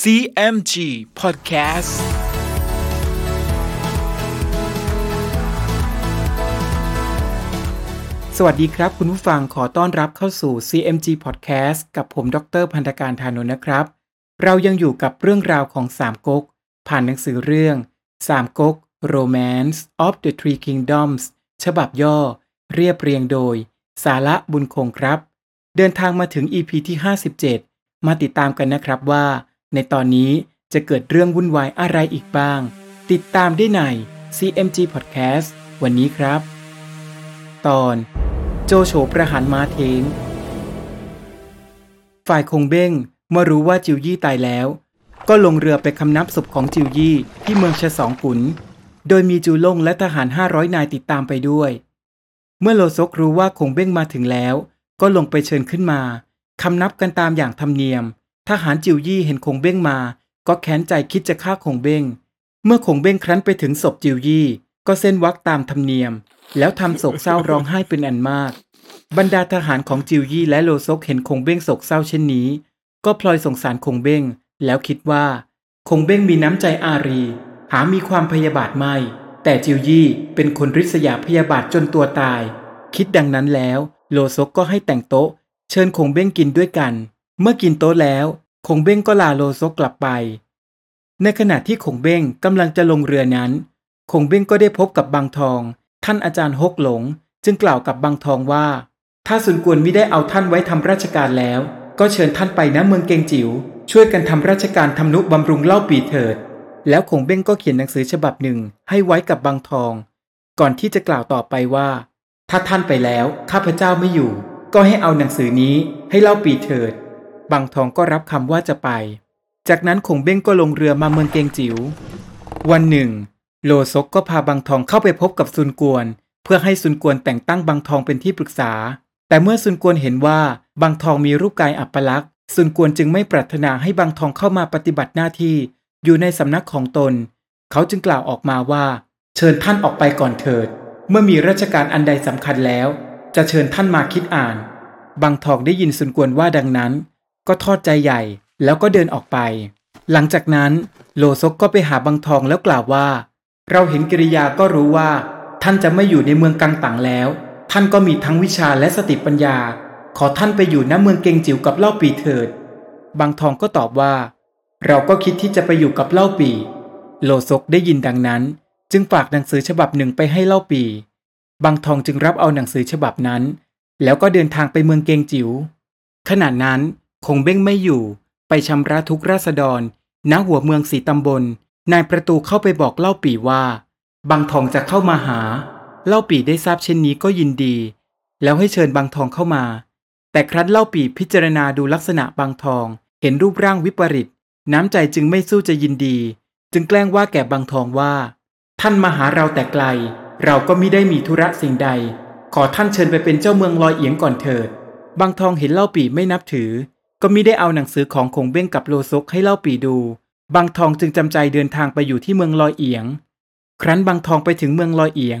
CMG Podcastสวัสดีครับคุณผู้ฟังขอต้อนรับเข้าสู่ CMG Podcast กับผมดร.ภัณฑการธานนท์นะครับเรายังอยู่กับเรื่องราวของสามก๊กผ่านหนังสือเรื่องสามก๊ก Romance of the Three Kingdoms ฉบับย่อเรียบเรียงโดยสาระบุญคงครับเดินทางมาถึง EP ที่ 57มาติดตามกันนะครับว่าในตอนนี้จะเกิดเรื่องวุ่นวายอะไรอีกบ้างติดตามได้ใน CMG Podcast วันนี้ครับตอนโจโฉประหารม้าเท้งฝ่ายคงเบ้งเมื่อรู้ว่าจิวยี่ตายแล้วก็ลงเรือไปคำนับศพของจิวยี่ที่เมืองชะสองกุนโดยมีจูล่งและทหาร500นายติดตามไปด้วยเมื่อโลซกรู้ว่าคงเบ้งมาถึงแล้วก็ลงไปเชิญขึ้นมาคำนับกันตามอย่างธรรมเนียมทหารจิวยี่เห็นคงเบ้งมาก็แค้นใจคิดจะฆ่าคงเบ้งเมื่อคงเบ้งครั้นไปถึงศพจิวยี่ก็เส้นวรรคตามธรรมเนียมแล้วทำโศกเศร้าร้องไห้เป็นอันมากบรรดาทหารของจิวยี่และโลซกเห็นคงเบ้งโศกเศร้าเช่นนี้ก็พลอยสงสารคงเบ้งแล้วคิดว่าคงเบ้งมีน้ำใจอารีหามีความพยาบาทไม่แต่จิวยี่เป็นคนริษยาพยาบาทจนตัวตายคิดดังนั้นแล้วโลซกก็ให้แต่งโต๊ะเชิญคงเบ้งกินด้วยกันเมื่อกินโต๊ะแล้วคงเบ้งก็ลาโลซกกลับไปในขณะที่คงเบ้งกำลังจะลงเรือนั้นคงเบ้งก็ได้พบกับบางทองท่านอาจารย์ฮกหลงจึงกล่าวกับบางทองว่าถ้าสุนกวนมิได้เอาท่านไว้ทำราชการแล้วก็เชิญท่านไปณเมืองเกงจิ๋วช่วยกันทำราชการทำนุบำรุงเล่าปีเถิดแล้วคงเบ้งก็เขียนหนังสือฉบับหนึ่งให้ไว้กับบางทองก่อนที่จะกล่าวต่อไปว่าถ้าท่านไปแล้วข้าพเจ้าไม่อยู่ก็ให้เอาหนังสือนี้ให้เล่าปีเถิดบางทองก็รับคำว่าจะไปจากนั้นคงเบ้งก็ลงเรือมาเมืองเกงจิ๋ววันหนึ่งโลซกก็พาบางทองเข้าไปพบกับซุนกวนเพื่อให้ซุนกวนแต่งตั้งบางทองเป็นที่ปรึกษาแต่เมื่อซุนกวนเห็นว่าบางทองมีรูปกายอัปลักษณ์ซุนกวนจึงไม่ปรารถนาให้บางทองเข้ามาปฏิบัติหน้าที่อยู่ในสำนักของตนเขาจึงกล่าวออกมาว่าเชิญท่านออกไปก่อนเถิดเมื่อมีราชการอันใดสำคัญแล้วจะเชิญท่านมาคิดอ่านบางทองได้ยินซุนกวนว่าดังนั้นก็ทอดใจใหญ่แล้วก็เดินออกไปหลังจากนั้นโลซกก็ไปหาบางทองแล้วกล่าวว่าเราเห็นกิริยาก็รู้ว่าท่านจะไม่อยู่ในเมืองกังตังแล้วท่านก็มีทั้งวิชาและสติปัญญาขอท่านไปอยู่ณเมืองเกงจิ๋วกับเล่าปีเถิดบางทองก็ตอบว่าเราก็คิดที่จะไปอยู่กับเล่าปีโลซกได้ยินดังนั้นจึงฝากหนังสือฉบับหนึ่งไปให้เล่าปีบางทองจึงรับเอาหนังสือฉบับนั้นแล้วก็เดินทางไปเมืองเกงจิ๋วขณะนั้นคงเบ้งไม่อยู่ไปชำระทุกราษฎรณหัวเมือง4ตำบลนายประตูเข้าไปบอกเล่าปี่ว่าบางทองจะเข้ามาหาเล่าปี่ได้ทราบเช่นนี้ก็ยินดีแล้วให้เชิญบางทองเข้ามาแต่ครั้นเล่าปี่พิจารณาดูลักษณะบางทองเห็นรูปร่างวิปริตน้ำใจจึงไม่สู้จะยินดีจึงแกล้งว่าแก่บางทองว่าท่านมาหาเราแต่ไกลเราก็มิได้มีธุระสิ่งใดขอท่านเชิญไปเป็นเจ้าเมืองลอยเอียงก่อนเถิดบางทองเห็นเล่าปี่ไม่นับถือก็มิได้เอาหนังสือของคงเบ้งกับโลซกให้เล่าปี่ดูบางทองจึงจำใจเดินทางไปอยู่ที่เมืองลอยเอียงครั้นบางทองไปถึงเมืองลอยเอียง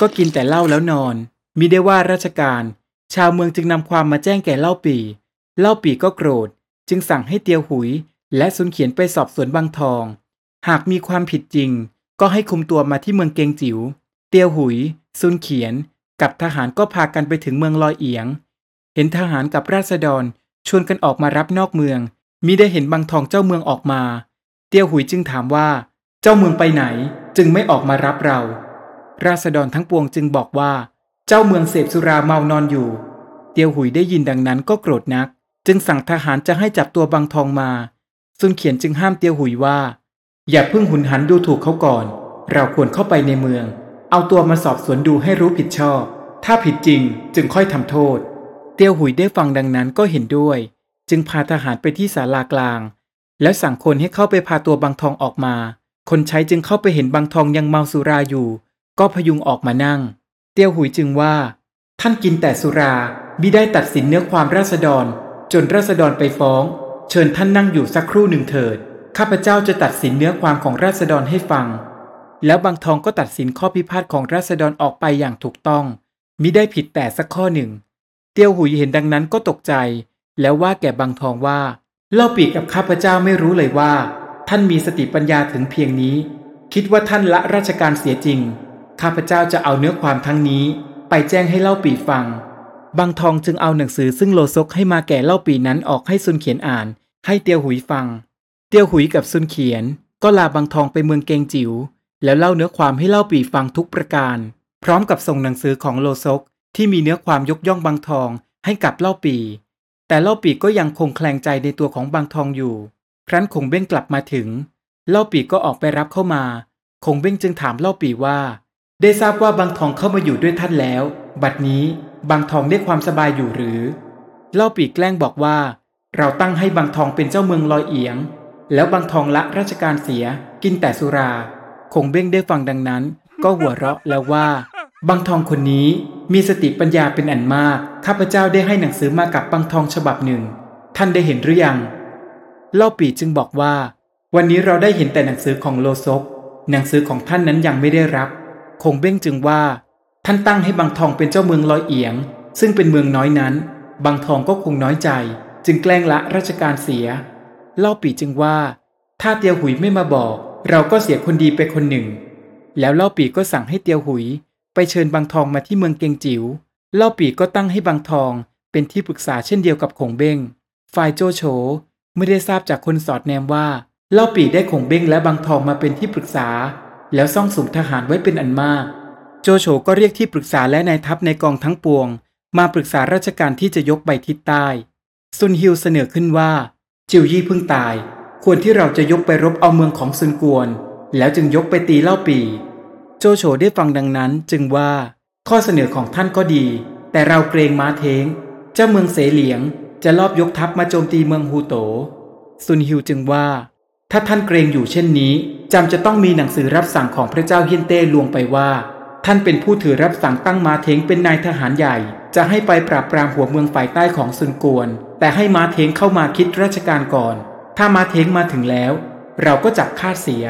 ก็กินแต่เหล้าแล้วนอนมิได้ว่าราชการชาวเมืองจึงนำความมาแจ้งแก่เล่าปี่เล่าปี่ก็โกรธจึงสั่งให้เตียวหุยและซุนเขียนไปสอบสวนบางทองหากมีความผิดจริงก็ให้คุมตัวมาที่เมืองเกงจิ๋วเตียวหุยซุนเขียนกับทหารก็พากันไปถึงเมืองลอยเอียงเห็นทหารกับราษฎรชวนกันออกมารับนอกเมืองมิได้เห็นบางทองเจ้าเมืองออกมาเตียวหุยจึงถามว่าเจ้าเมืองไปไหนจึงไม่ออกมารับเราราษฎรทั้งปวงจึงบอกว่าเจ้าเมืองเสพสุราเมานอนอยู่เตียวหุยได้ยินดังนั้นก็โกรธนักจึงสั่งทหารจะให้จับตัวบางทองมาซุนเขียนจึงห้ามเตียวหุยว่าอย่าเพิ่งหุนหันดูถูกเขาก่อนเราควรเข้าไปในเมืองเอาตัวมาสอบสวนดูให้รู้ผิดชอบถ้าผิดจริงจึงค่อยทำโทษเตียวหุยได้ฟังดังนั้นก็เห็นด้วยจึงพาทหารไปที่ศาลากลางแล้วสั่งคนให้เข้าไปพาตัวบางทองออกมาคนใช้จึงเข้าไปเห็นบางทองยังเมาสุราอยู่ก็พยุงออกมานั่งเตียวหุยจึงว่าท่านกินแต่สุรามิได้ตัดสินเนื้อความราษฎรจนราษฎรไปฟ้องเชิญท่านนั่งอยู่สักครู่หนึ่งเถิดข้าพเจ้าจะตัดสินเนื้อความของราษฎรให้ฟังแล้วบางทองก็ตัดสินข้อพิพาทของราษฎรออกไปอย่างถูกต้องมิได้ผิดแต่สักข้อหนึ่งเตียวหุยเห็นดังนั้นก็ตกใจแล้วว่าแก่บางทองว่า เล่าปี่กับข้าพเจ้าไม่รู้เลยว่าท่านมีสติปัญญาถึงเพียงนี้คิดว่าท่านละราชการเสียจริงข้าพเจ้าจะเอาเนื้อความทั้งนี้ไปแจ้งให้เล่าปี่ฟังบางทองจึงเอาหนังสือซึ่งโลซกให้มาแก่เล่าปี่นั้นออกให้ซุนเขียนอ่านให้เตียวหุยฟังเตียวหุยกับซุนเขียนก็ลาบางทองไปเมืองเกงจิ๋วแล้วเล่าเนื้อความให้เล่าปี่ฟังทุกประการพร้อมกับส่งหนังสือของโลซกที่มีเนื้อความยกย่องบางทองให้กับเล่าปี่แต่เล่าปี่ก็ยังคงแคลงใจในตัวของบางทองอยู่ครั้นคงเบ้งกลับมาถึงเล่าปี่ก็ออกไปรับเข้ามาคงเบ้งจึงถามเล่าปี่ว่าได้ทราบว่าบางทองเข้ามาอยู่ด้วยท่านแล้วบัดนี้บางทองได้ความสบายอยู่หรือเล่าปี่แกล้งบอกว่าเราตั้งให้บางทองเป็นเจ้าเมืองลอยเอียงแล้วบางทองละราชการเสียกินแต่สุราคงเบ้งได้ฟังดังนั้นก็หัวเราะแล้วว่าบางทองคนนี้มีสติปัญญาเป็นอันมากข้าพเจ้าได้ให้หนังสือมากับบางทองฉบับหนึ่งท่านได้เห็นหรือยังเล่าปี่จึงบอกว่าวันนี้เราได้เห็นแต่หนังสือของโลซกหนังสือของท่านนั้นยังไม่ได้รับคงเบ้งจึงว่าท่านตั้งให้บางทองเป็นเจ้าเมืองลอยเอียงซึ่งเป็นเมืองน้อยนั้นบางทองก็คงน้อยใจจึงแกล้งละราชการเสียเล่าปี่จึงว่าถ้าเตียวหุยไม่มาบอกเราก็เสียคนดีไปคนหนึ่งแล้วเล่าปี่ก็สั่งให้เตียวหุยไปเชิญบางทองมาที่เมืองเกงจิ๋วเล่าปี่ก็ตั้งให้บางทองเป็นที่ปรึกษาเช่นเดียวกับคงเบ้งฝ่ายโจโฉไม่ได้ทราบจากคนสอดแนมว่าเล่าปี่ได้คงเบ้งและบางทองมาเป็นที่ปรึกษาแล้วซ่องสุมทหารไว้เป็นอันมากโจโฉก็เรียกที่ปรึกษาและนายทัพในกองทั้งปวงมาปรึกษาราชการที่จะยกไปทิศใต้ซุนฮิวเสนอขึ้นว่าจิวยี่เพิ่งตายควรที่เราจะยกไปรบเอาเมืองของซุนกวนแล้วจึงยกไปตีเล่าปี่โจโฉได้ฟังดังนั้นจึงว่าข้อเสนอของท่านก็ดีแต่เราเกรงม้าเท้งเจ้าเมืองเสเหลียงจะลอบยกทัพมาโจมตีเมืองฮูโตซุนฮิวจึงว่าถ้าท่านเกรงอยู่เช่นนี้จำจะต้องมีหนังสือรับสั่งของพระเจ้าเฮียนเต้ลวงไปว่าท่านเป็นผู้ถือรับสั่งตั้งม้าเท้งเป็นนายทหารใหญ่จะให้ไปปราบปรามหัวเมืองฝ่ายใต้ของซุนกวนแต่ให้ม้าเท้งเข้ามาคิดราชการก่อนถ้าม้าเท้งมาถึงแล้วเราก็จับฆ่าเสีย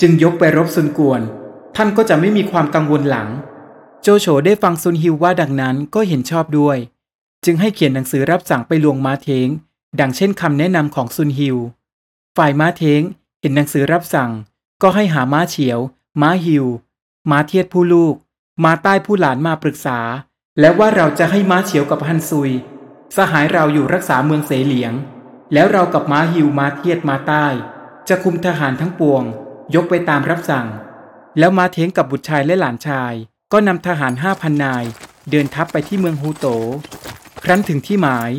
จึงยกไปรบซุนกวนท่านก็จะไม่มีความกังวลหลังโจโฉได้ฟังซุนฮิวว่าดังนั้นก็เห็นชอบด้วยจึงให้เขียนหนังสือรับสั่งไปลวงม้าเท้งดังเช่นคำแนะนำของซุนฮิวฝ่ายม้าเท้งเห็นหนังสือรับสั่งก็ให้หาม้าเฉียวม้าฮิวม้าเทียดผู้ลูกม้าใต้ผู้หลานมาปรึกษาและว่าเราจะให้ม้าเฉียวกับฮันซุยสหายเราอยู่รักษาเมืองเสเหลียงแล้วเรากับม้าฮิวม้าเทียดม้าใต้จะคุมทหารทั้งปวงยกไปตามรับสั่งแล้วม้าเท้งกับบุตรชายและหลานชายก็นำทหาร 5,000 นายเดินทัพไปที่เมืองฮูโตครั้นถึงที่หมาย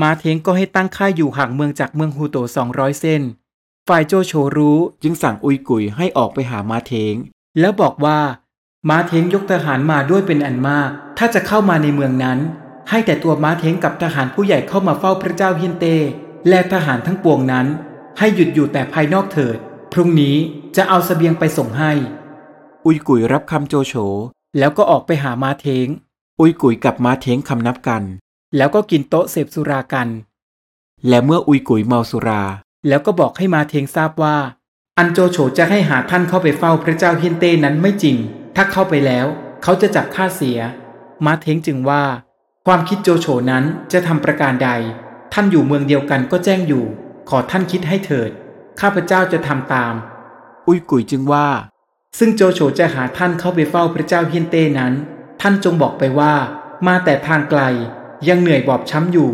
ม้าเท้งก็ให้ตั้งค่ายอยู่ห่างเมืองจากเมืองฮูโต200 เส้นฝ่ายโจโฉรู้จึงสั่งอุยกุยให้ออกไปหาม้าเท้งแล้วบอกว่าม้าเท้งยกทหารมาด้วยเป็นอันมากถ้าจะเข้ามาในเมืองนั้นให้แต่ตัวม้าเท้งกับทหารผู้ใหญ่เข้ามาเฝ้าพระเจ้าเฮียนเต้และทหารทั้งปวงนั้นให้หยุดอยู่แต่ภายนอกเถิดพรุ่งนี้จะเอาเสบียงไปส่งให้อุยกุยรับคำโจโฉแล้วก็ออกไปหาม้าเท้งอุยกุยกับม้าเท้งคำนับกันแล้วก็กินโต๊ะเสพสุรากันและเมื่ออุยกุยเมาสุราแล้วก็บอกให้ม้าเท้งทราบว่าอันโจโฉจะให้หาท่านเข้าไปเฝ้าพระเจ้าเฮียนเต้นั้นไม่จริงถ้าเข้าไปแล้วเขาจะจับฆ่าเสียม้าเท้งจึงว่าความคิดโจโฉนั้นจะทำประการใดท่านอยู่เมืองเดียวกันก็แจ้งอยู่ขอท่านคิดให้เถิดข้าพเจ้าจะทำตามอุยกุยจึงว่าซึ่งโจโฉจะหาท่านเข้าไปเฝ้าพระเจ้าเฮียนเต้นั้นท่านจงบอกไปว่ามาแต่ทางไกลยังเหนื่อยบอบช้ำอยู่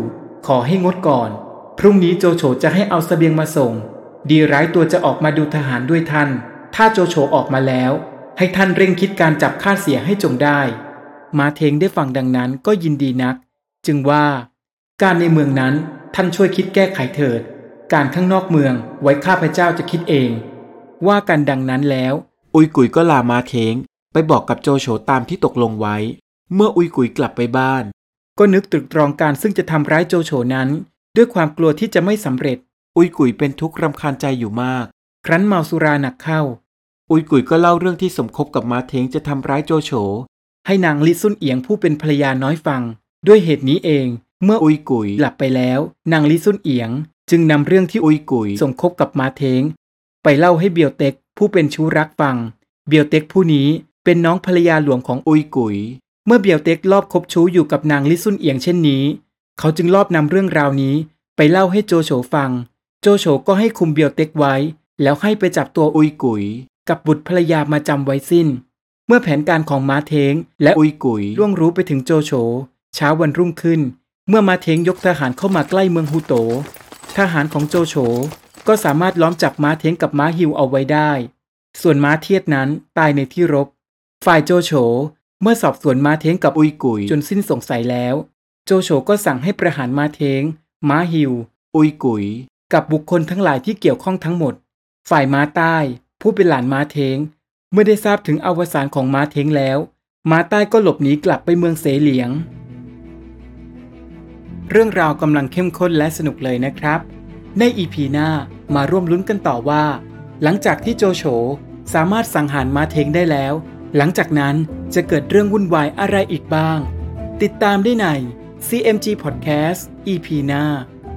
ขอให้งดก่อนพรุ่งนี้โจโฉจะให้เอาเสบียงมาส่งดีร้ายตัวจะออกมาดูทหารด้วยท่านถ้าโจโฉออกมาแล้วให้ท่านเร่งคิดการจับฆ่าเสียให้จงได้มาเทงได้ฟังดังนั้นก็ยินดีนักจึงว่าการในเมืองนั้นท่านช่วยคิดแก้ไขเถิดการข้างนอกเมืองไว้ข้าพเจ้าจะคิดเองว่ากันดังนั้นแล้วอุยกุยก็ลามาเทงไปบอกกับโจโฉตามที่ตกลงไว้เมื่ออุยกุยกลับไปบ้านก็นึกตรึกตรองการซึ่งจะทำร้ายโจโฉนั้นด้วยความกลัวที่จะไม่สำเร็จอุยกุยเป็นทุกข์รำคาญใจอยู่มากครั้นเมาสุราหนักเข้าอุยกุยก็เล่าเรื่องที่สมคบกับม้าเท้งจะทำร้ายโจโฉให้นางลิซุ่นเอียงผู้เป็นภรรยาน้อยฟังด้วยเหตุนี้เองเมื่ออุยกุยหลับไปแล้วนางลิซุ่นเอียงจึงนำเรื่องที่อุยกุยสมคบกับม้าเท้งไปเล่าให้เบียวเต็กผู้เป็นชู้รักฟังเบียวเต็กผู้นี้เป็นน้องภรรยาหลวงของอุยกุยเมื่อเบียวเต็กลอบคบชู้อยู่กับนางลิซุ่นเอียงเช่นนี้เขาจึงลอบนำเรื่องราวนี้ไปเล่าให้โจโฉฟัง โจโฉก็ให้คุมเบียวเต็กไว้แล้วให้ไปจับตัวอุยกุ๋ยกับบุตรภรรยามาจำไว้สิ้นเมื่อแผนการของม้าเท้งและอุยกุ๋ยล่วงรู้ไปถึงโจโฉเช้าวันรุ่งขึ้นเมื่อม้าเท้งยกทหารเข้ามาใกล้เมืองฮูโตทหารของโจโฉก็สามารถล้อมจับม้าเท้งกับม้าฮิวเอาไว้ได้ส่วนม้าเทียดนั้นตายในที่รบฝ่ายโจโฉเมื่อสอบสวนม้าเท้งกับอุยกุ๋ยจนสิ้นสงสัยแล้วโจโฉก็สั่งให้ประหารม้าเท้งม้าฮิวอุยกุ๋ยกับบุคคลทั้งหลายที่เกี่ยวข้องทั้งหมดฝ่ายม้าใต้ผู้เป็นหลานม้าเท้งเมื่อได้ทราบถึงอวสานของม้าเท้งแล้วม้าใต้ก็หลบหนีกลับไปเมืองเสเหลียงเรื่องราวกำลังเข้มข้นและสนุกเลยนะครับในอีพีหน้ามาร่วมลุ้นกันต่อว่าหลังจากที่โจโฉสามารถสังหารม้าเท้งได้แล้วหลังจากนั้นจะเกิดเรื่องวุ่นวายอะไรอีกบ้างติดตามได้ใน CMG Podcast EP หน้า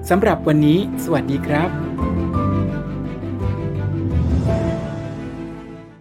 สำหรับวันนี้สวัสดีครับ